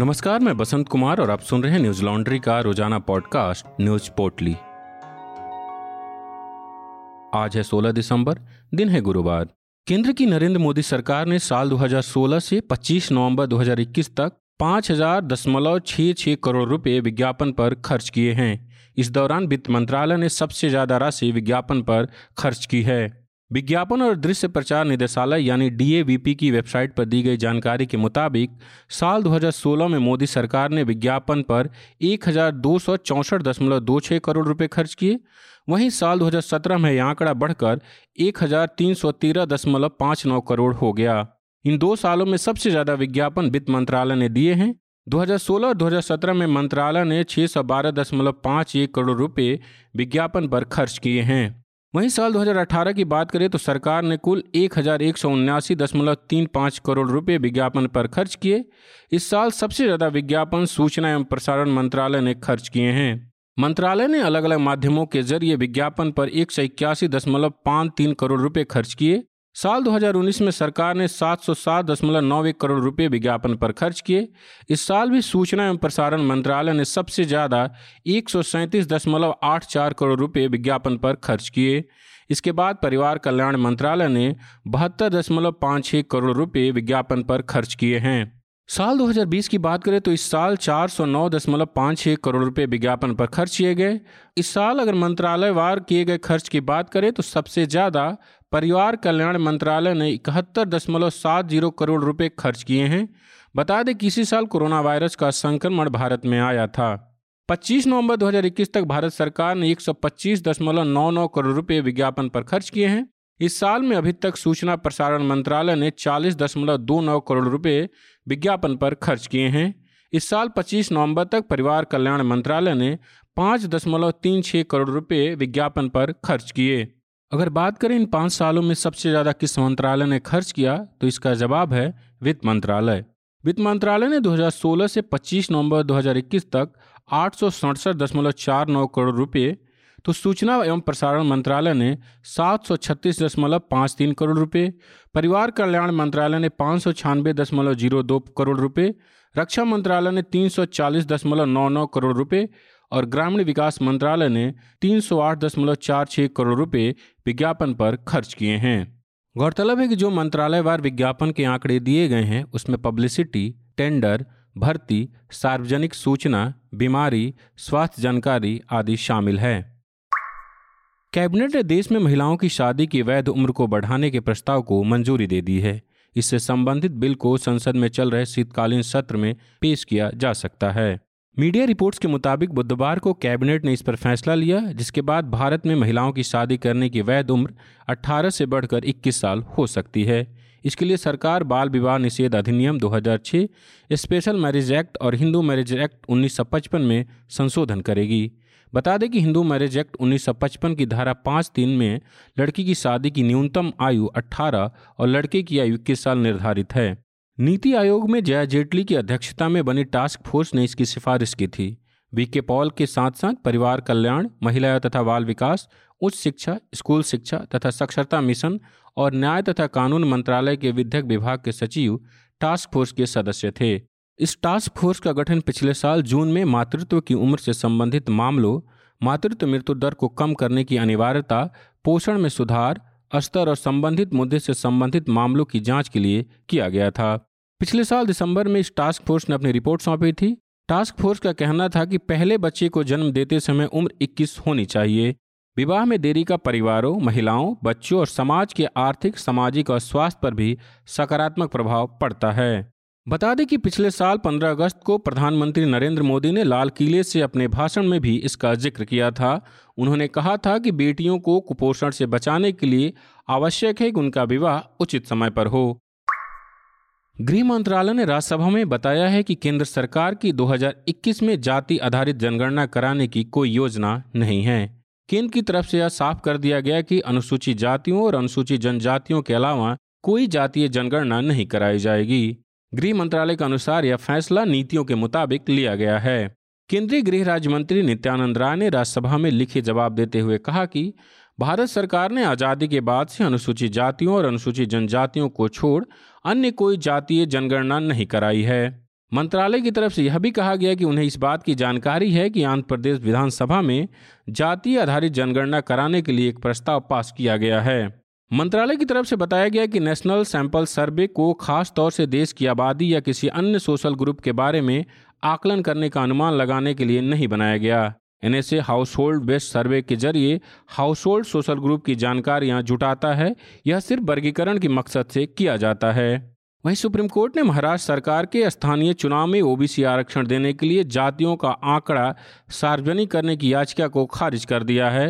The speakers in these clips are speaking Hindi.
नमस्कार, मैं बसंत कुमार और आप सुन रहे हैं न्यूज लॉन्ड्री का रोजाना पॉडकास्ट न्यूज पोटली। आज है 16 दिसंबर, दिन है गुरुवार। केंद्र की नरेंद्र मोदी सरकार ने साल 2016 से 25 नवंबर 2021 तक 5000.66 करोड़ रुपए विज्ञापन पर खर्च किए हैं। इस दौरान वित्त मंत्रालय ने सबसे ज्यादा राशि विज्ञापन पर खर्च की है। विज्ञापन और दृश्य प्रचार निदेशालय यानी DAVP की वेबसाइट पर दी गई जानकारी के मुताबिक साल 2016 में मोदी सरकार ने विज्ञापन पर 1264.26 करोड़ रुपए खर्च किए। वहीं साल 2017 में यह आंकड़ा बढ़कर 1313.59 करोड़ हो गया। इन दो सालों में सबसे ज्यादा विज्ञापन वित्त मंत्रालय ने दिए हैं। 2016 और 2017 में मंत्रालय ने 612.51 करोड़ रुपए विज्ञापन पर खर्च किए हैं। वहीं साल 2018 की बात करें तो सरकार ने कुल 1179.35 करोड़ रुपए विज्ञापन पर खर्च किए। इस साल सबसे ज़्यादा विज्ञापन सूचना एवं प्रसारण मंत्रालय ने खर्च किए हैं। मंत्रालय ने अलग अलग माध्यमों के जरिए विज्ञापन पर 181.53 करोड़ रुपए खर्च किए। साल 2019 में सरकार ने 707.91 करोड़ रुपए विज्ञापन पर खर्च किए। इस साल भी सूचना एवं प्रसारण मंत्रालय ने सबसे ज़्यादा 137.84 करोड़ रुपए विज्ञापन पर खर्च किए। इसके बाद परिवार कल्याण मंत्रालय ने 72.56 करोड़ रुपए विज्ञापन पर खर्च किए हैं। साल 2020 की बात करें तो इस साल 409.56 करोड़ रुपए विज्ञापन पर खर्च किए गए। इस साल अगर मंत्रालय वार किए गए खर्च की बात करें तो सबसे ज़्यादा परिवार कल्याण मंत्रालय ने 71.70 करोड़ रुपए खर्च किए हैं। बता दें कि इसी साल कोरोना वायरस का संक्रमण भारत में आया था। 25 नवंबर 2021 तक भारत सरकार ने 125.99 करोड़ रुपए विज्ञापन पर खर्च किए हैं। इस साल में अभी तक सूचना प्रसारण मंत्रालय ने 40.29 करोड़ रुपए विज्ञापन पर खर्च किए हैं। इस साल 25 नवंबर तक परिवार कल्याण मंत्रालय ने 5.36 करोड़ रुपए विज्ञापन पर खर्च किए। अगर बात करें इन 5 सालों में सबसे ज़्यादा किस मंत्रालय ने खर्च किया तो इसका जवाब है वित्त मंत्रालय। वित्त मंत्रालय ने 2016 से 25 नवंबर 2021 तक 867.49 करोड़ रुपए तो सूचना एवं प्रसारण मंत्रालय ने 736.53 करोड़ रुपए, परिवार कल्याण मंत्रालय ने 596.02 करोड़ रुपए, रक्षा मंत्रालय ने 340.99 करोड़ रुपए और ग्रामीण विकास मंत्रालय ने 308.46 करोड़ रुपए विज्ञापन पर खर्च किए हैं। गौरतलब है कि जो मंत्रालयवार विज्ञापन के आंकड़े दिए गए हैं उसमें पब्लिसिटी, टेंडर, भर्ती, सार्वजनिक सूचना, बीमारी, स्वास्थ्य जानकारी आदि शामिल है। कैबिनेट ने देश में महिलाओं की शादी की वैध उम्र को बढ़ाने के प्रस्ताव को मंजूरी दे दी है। इससे संबंधित बिल को संसद में चल रहे शीतकालीन सत्र में पेश किया जा सकता है। मीडिया रिपोर्ट्स के मुताबिक बुधवार को कैबिनेट ने इस पर फैसला लिया, जिसके बाद भारत में महिलाओं की शादी करने की वैध उम्र 18 से बढ़कर 21 साल हो सकती है। इसके लिए सरकार बाल विवाह निषेध अधिनियम 2006, स्पेशल मैरिज एक्ट और हिंदू मैरिज एक्ट 1955 में संशोधन करेगी। बता दें कि हिंदू मैरिज एक्ट 1955 की धारा 5(3) में लड़की की शादी की न्यूनतम आयु 18 और लड़के की आयु 21 साल निर्धारित है। नीति आयोग में जया जेटली की अध्यक्षता में बनी टास्क फोर्स ने इसकी सिफारिश की थी। वीके पॉल के साथ साथ परिवार कल्याण, महिला तथा बाल विकास, उच्च शिक्षा, स्कूल शिक्षा तथा साक्षरता मिशन और न्याय तथा कानून मंत्रालय के विधेयक विभाग के सचिव टास्क फोर्स के सदस्य थे। इस टास्क फोर्स का गठन पिछले साल जून में मातृत्व की उम्र से संबंधित मामलों, मातृत्व मृत्यु दर को कम करने की अनिवार्यता, पोषण में सुधार, स्तर और संबंधित मुद्दे से संबंधित मामलों की जांच के लिए किया गया था। पिछले साल दिसंबर में इस टास्क फोर्स ने अपनी रिपोर्ट सौंपी थी। टास्क फोर्स का कहना था कि पहले बच्चे को जन्म देते समय उम्र 21 होनी चाहिए। विवाह में देरी का परिवारों, महिलाओं, बच्चों और समाज के आर्थिक, सामाजिक और स्वास्थ्य पर भी सकारात्मक प्रभाव पड़ता है। बता दें कि पिछले साल 15 अगस्त को प्रधानमंत्री नरेंद्र मोदी ने लाल किले से अपने भाषण में भी इसका जिक्र किया था। उन्होंने कहा था कि बेटियों को कुपोषण से बचाने के लिए आवश्यक है कि उनका विवाह उचित समय पर हो। गृह मंत्रालय ने राज्यसभा में बताया है कि केंद्र सरकार की 2021 में जाति आधारित जनगणना कराने की कोई योजना नहीं है। केंद्र की तरफ से यह साफ कर दिया गया कि अनुसूचित जातियों और अनुसूचित जनजातियों के अलावा कोई जातीय जनगणना नहीं कराई जाएगी। गृह मंत्रालय के अनुसार यह फैसला नीतियों के मुताबिक लिया गया है। केंद्रीय गृह राज्य मंत्री नित्यानंद राय ने राज्यसभा में लिखे जवाब देते हुए कहा कि भारत सरकार ने आज़ादी के बाद से अनुसूचित जातियों और अनुसूचित जनजातियों को छोड़ अन्य कोई जातीय जनगणना नहीं कराई है। मंत्रालय की तरफ से यह भी कहा गया कि उन्हें इस बात की जानकारी है कि आंध्र प्रदेश विधानसभा में जाति आधारित जनगणना कराने के लिए एक प्रस्ताव पास किया गया है। मंत्रालय की तरफ से बताया गया कि नेशनल सैंपल सर्वे को खास तौर से देश की आबादी या किसी अन्य सोशल ग्रुप के बारे में आकलन करने का अनुमान लगाने के लिए नहीं बनाया गया। NSA हाउसहोल्ड बेस्ड सर्वे के जरिए हाउसहोल्ड सोशल ग्रुप की जानकारियां जुटाता है। यह सिर्फ वर्गीकरण के मकसद से किया जाता है। वहीं सुप्रीम कोर्ट ने महाराष्ट्र सरकार के स्थानीय चुनाव में OBC आरक्षण देने के लिए जातियों का आंकड़ा सार्वजनिक करने की याचिका को खारिज कर दिया है।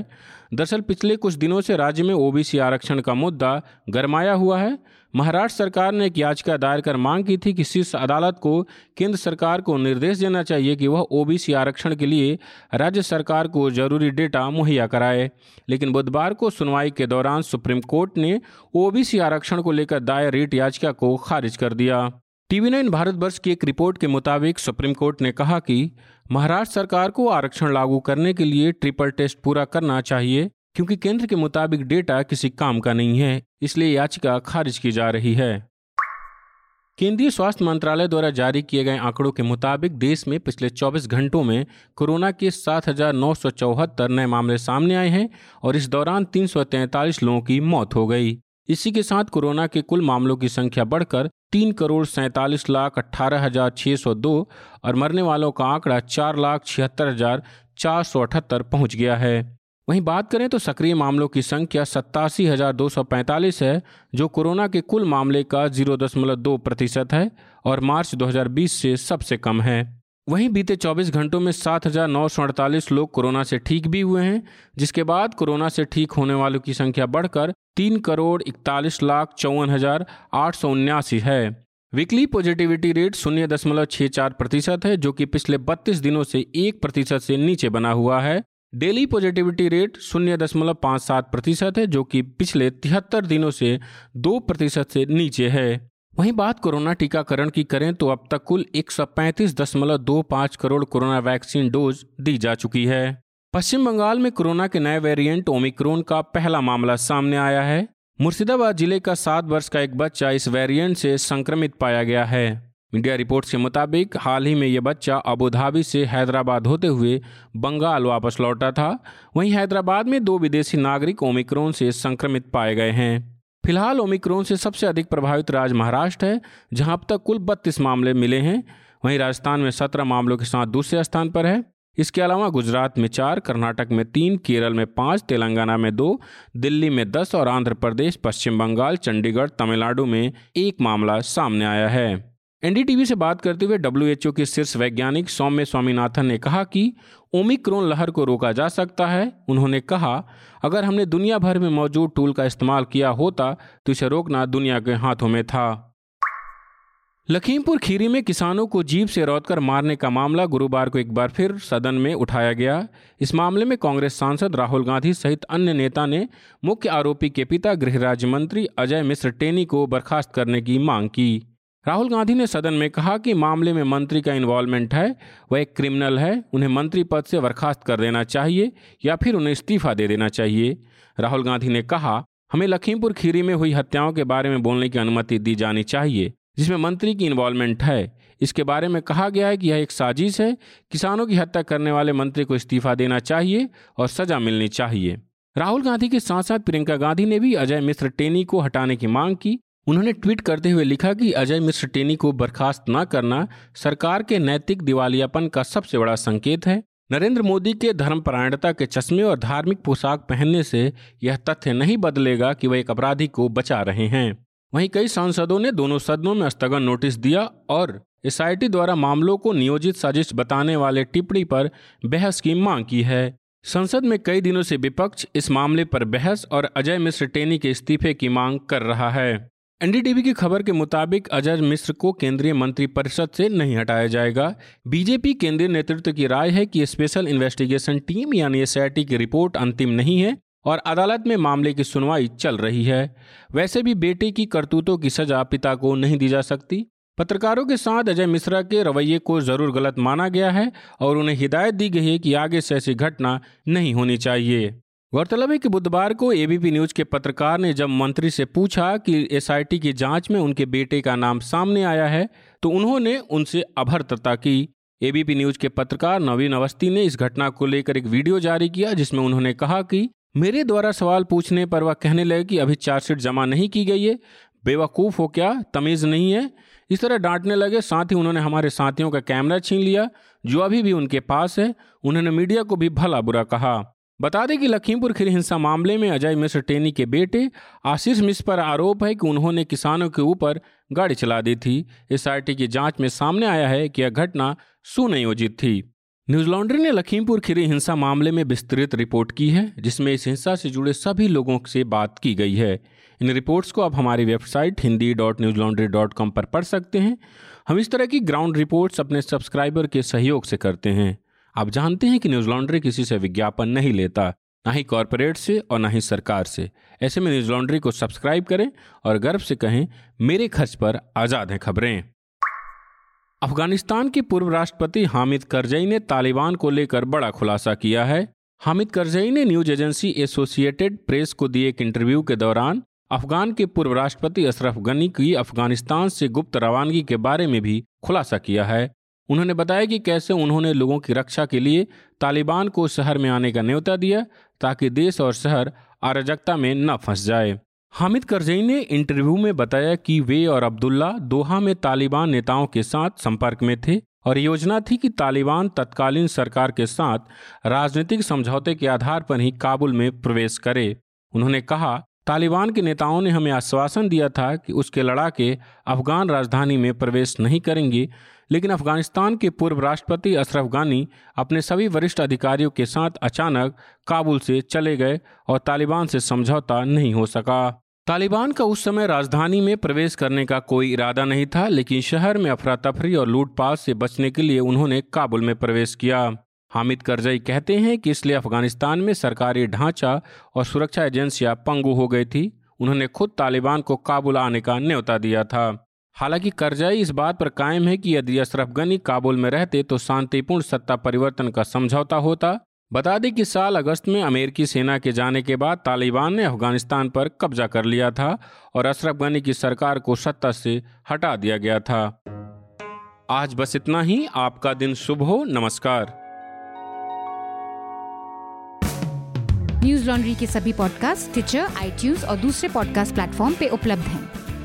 दरअसल पिछले कुछ दिनों से राज्य में OBC आरक्षण का मुद्दा गरमाया हुआ है। महाराष्ट्र सरकार ने एक याचिका दायर कर मांग की थी कि शीर्ष अदालत को केंद्र सरकार को निर्देश देना चाहिए कि वह OBC आरक्षण के लिए राज्य सरकार को जरूरी डेटा मुहैया कराए। लेकिन बुधवार को सुनवाई के दौरान सुप्रीम कोर्ट ने OBC आरक्षण को लेकर दायर रिट याचिका को खारिज कर दिया। TV9 भारतवर्ष की एक रिपोर्ट के मुताबिक सुप्रीम कोर्ट ने कहा कि महाराष्ट्र सरकार को आरक्षण लागू करने के लिए ट्रिपल टेस्ट पूरा करना चाहिए, क्योंकि केंद्र के मुताबिक डेटा किसी काम का नहीं है, इसलिए याचिका खारिज की जा रही है। केंद्रीय स्वास्थ्य मंत्रालय द्वारा जारी किए गए आंकड़ों के मुताबिक देश में पिछले 24 घंटों में कोरोना के 7,974 नए मामले सामने आए हैं और इस दौरान 343 लोगों की मौत हो गई। इसी के साथ कोरोना के कुल मामलों की संख्या बढ़कर 3,47,18,602 और मरने वालों का आंकड़ा 4,76,478 पहुंच गया है। वहीं बात करें तो सक्रिय मामलों की संख्या 87,245 है, जो कोरोना के कुल मामले का 0.2% है और मार्च 2020 से सबसे कम है। वहीं बीते 24 घंटों में 7,948 लोग कोरोना से ठीक भी हुए हैं, जिसके बाद कोरोना से ठीक होने वालों की संख्या बढ़कर 3,41,54,879 है। वीकली पॉजिटिविटी रेट 0.64% है, जो कि पिछले 32 दिनों से 1% से नीचे बना हुआ है। डेली पॉजिटिविटी रेट 0.57% है, जो कि पिछले 73 दिनों से 2% से नीचे है। वहीं बात कोरोना टीकाकरण की करें तो अब तक कुल 135.25 करोड़ कोरोना वैक्सीन डोज दी जा चुकी है। पश्चिम बंगाल में कोरोना के नए वेरिएंट ओमिक्रॉन का पहला मामला सामने आया है। मुर्शिदाबाद जिले का 7 वर्ष का एक बच्चा इस वेरिएंट से संक्रमित पाया गया है। मीडिया रिपोर्ट्स के मुताबिक हाल ही में यह बच्चा अबू धाबी से हैदराबाद होते हुए बंगाल वापस लौटा था। वहीं हैदराबाद में 2 विदेशी नागरिक ओमिक्रॉन से संक्रमित पाए गए हैं। फिलहाल ओमिक्रॉन से सबसे अधिक प्रभावित राज्य महाराष्ट्र है, जहां अब तक कुल 32 मामले मिले हैं। वहीं राजस्थान में 17 मामलों के साथ दूसरे स्थान पर है। इसके अलावा गुजरात में 4, कर्नाटक में 3, केरल में 5, तेलंगाना में 2, दिल्ली में 10 और आंध्र प्रदेश, पश्चिम बंगाल, चंडीगढ़, तमिलनाडु में 1 मामला सामने आया है। NDTV से बात करते हुए WHO के शीर्ष वैज्ञानिक सौम्य स्वामीनाथन ने कहा कि ओमिक्रॉन लहर को रोका जा सकता है। उन्होंने कहा, अगर हमने दुनिया भर में मौजूद टूल का इस्तेमाल किया होता तो इसे रोकना दुनिया के हाथों में था। लखीमपुर खीरी में किसानों को जीप से रौंदकर मारने का मामला गुरुवार को एक बार फिर सदन में उठाया गया। इस मामले में कांग्रेस सांसद राहुल गांधी सहित अन्य नेता ने मुख्य आरोपी के पिता गृह राज्य मंत्री अजय मिश्र टेनी को बर्खास्त करने की मांग की। राहुल गांधी ने सदन में कहा कि मामले में मंत्री का इन्वॉल्वमेंट है, वह एक क्रिमिनल है, उन्हें मंत्री पद से बर्खास्त कर देना चाहिए या फिर उन्हें इस्तीफा दे देना चाहिए। राहुल गांधी ने कहा, हमें लखीमपुर खीरी में हुई हत्याओं के बारे में बोलने की अनुमति दी जानी चाहिए जिसमें मंत्री की इन्वॉल्वमेंट है। इसके बारे में कहा गया है कि यह एक साजिश है। किसानों की हत्या करने वाले मंत्री को इस्तीफा देना चाहिए और सजा मिलनी चाहिए। राहुल गांधी के साथ साथ प्रियंका गांधी ने भी अजय मिश्र टेनी को हटाने की मांग की। उन्होंने ट्वीट करते हुए लिखा कि अजय मिश्र टेनी को बर्खास्त न करना सरकार के नैतिक दिवालियापन का सबसे बड़ा संकेत है। नरेंद्र मोदी के धर्मपरायणता के चश्मे और धार्मिक पोशाक पहनने से यह तथ्य नहीं बदलेगा कि वह एक अपराधी को बचा रहे हैं। वहीं कई सांसदों ने दोनों सदनों में स्थगन नोटिस दिया और SIT द्वारा मामलों को नियोजित साजिश बताने वाले टिप्पणी पर बहस की मांग की है। संसद में कई दिनों से विपक्ष इस मामले पर बहस और अजय मिश्र टेनी के इस्तीफे की मांग कर रहा है। NDTV की खबर के मुताबिक अजय मिश्र को केंद्रीय मंत्रिपरिषद से नहीं हटाया जाएगा। बीजेपी केंद्रीय नेतृत्व की राय है कि स्पेशल इन्वेस्टिगेशन टीम यानी SIT की रिपोर्ट अंतिम नहीं है और अदालत में मामले की सुनवाई चल रही है। वैसे भी बेटे की करतूतों की सजा पिता को नहीं दी जा सकती। पत्रकारों के साथ अजय मिश्रा के रवैये को जरूर गलत माना गया है और उन्हें हिदायत दी गई है कि आगे से ऐसी घटना नहीं होनी चाहिए। गौरतलब है कि बुधवार को एबीपी न्यूज़ के पत्रकार ने जब मंत्री से पूछा कि एसआईटी की जांच में उनके बेटे का नाम सामने आया है तो उन्होंने उनसे अभद्रता की। एबीपी न्यूज़ के पत्रकार नवीन अवस्थी ने इस घटना को लेकर एक वीडियो जारी किया जिसमें उन्होंने कहा कि मेरे द्वारा सवाल पूछने पर वह कहने लगे कि अभी चार्जशीट जमा नहीं की गई है, बेवकूफ़ हो क्या, तमीज़ नहीं है, इस तरह डांटने लगे। साथ ही उन्होंने हमारे साथियों का कैमरा छीन लिया जो अभी भी उनके पास है। उन्होंने मीडिया को भी भला बुरा कहा। बता दें कि लखीमपुर खीरी हिंसा मामले में अजय मिश्र टेनी के बेटे आशीष मिश्र पर आरोप है कि उन्होंने किसानों के ऊपर गाड़ी चला दी थी। एसआईटी की जांच में सामने आया है कि यह घटना सुनियोजित थी। न्यूज लॉन्ड्री ने लखीमपुर खीरी हिंसा मामले में विस्तृत रिपोर्ट की है जिसमें इस हिंसा से जुड़े सभी लोगों से बात की गई है। इन रिपोर्ट्स को आप हमारी वेबसाइट हिंदी.न्यूज लॉन्ड्री.com पर पढ़ सकते हैं। हम इस तरह की ग्राउंड रिपोर्ट्स अपने सब्सक्राइबर के सहयोग से करते हैं। आप जानते हैं कि न्यूज लॉन्ड्री किसी से विज्ञापन नहीं लेता, ना ही कॉरपोरेट से और ना ही सरकार से। ऐसे में न्यूज लॉन्ड्री को सब्सक्राइब करें और गर्व से कहें, मेरे खर्च पर आज़ाद हैं खबरें। अफगानिस्तान के पूर्व राष्ट्रपति हामिद करजई ने तालिबान को लेकर बड़ा खुलासा किया है। हामिद करजई ने न्यूज एजेंसी एसोसिएटेड प्रेस को दिए एक इंटरव्यू के दौरान अफगान के पूर्व राष्ट्रपति अशरफ गनी की अफगानिस्तान से गुप्त रवानगी के बारे में भी खुलासा किया है। उन्होंने बताया कि कैसे उन्होंने लोगों की रक्षा के लिए तालिबान को शहर में आने का न्योता दिया ताकि देश और शहर अराजकता में न फंस जाए। हामिद करजई ने इंटरव्यू में बताया कि वे और अब्दुल्ला दोहा में तालिबान नेताओं के साथ संपर्क में थे और योजना थी कि तालिबान तत्कालीन सरकार के साथ राजनीतिक समझौते के आधार पर ही काबुल में प्रवेश करे। उन्होंने कहा, तालिबान के नेताओं ने हमें आश्वासन दिया था कि उसके लड़ाके अफगान राजधानी में प्रवेश नहीं करेंगे, लेकिन अफगानिस्तान के पूर्व राष्ट्रपति अशरफ गनी अपने सभी वरिष्ठ अधिकारियों के साथ अचानक काबुल से चले गए और तालिबान से समझौता नहीं हो सका। तालिबान का उस समय राजधानी में प्रवेश करने का कोई इरादा नहीं था, लेकिन शहर में अफरा तफरी और लूटपाट से बचने के लिए उन्होंने काबुल में प्रवेश किया। हामिद करजई कहते हैं कि इसलिए अफगानिस्तान में सरकारी ढांचा और सुरक्षा एजेंसियां पंगु हो गई थी। उन्होंने खुद तालिबान को काबुल आने का न्योता दिया था। हालांकि करजई इस बात पर कायम है कि यदि अशरफ गनी काबुल में रहते तो शांतिपूर्ण सत्ता परिवर्तन का समझौता होता। बता दें कि साल अगस्त में अमेरिकी सेना के जाने के बाद तालिबान ने अफगानिस्तान पर कब्जा कर लिया था और अशरफ गनी की सरकार को सत्ता से हटा दिया गया था। आज बस इतना ही। आपका दिन शुभ हो। नमस्कार। न्यूज लॉन्ड्री के सभी पॉडकास्ट टिचर, आईट्यूज और दूसरे पॉडकास्ट प्लेटफॉर्म पे उपलब्ध हैं।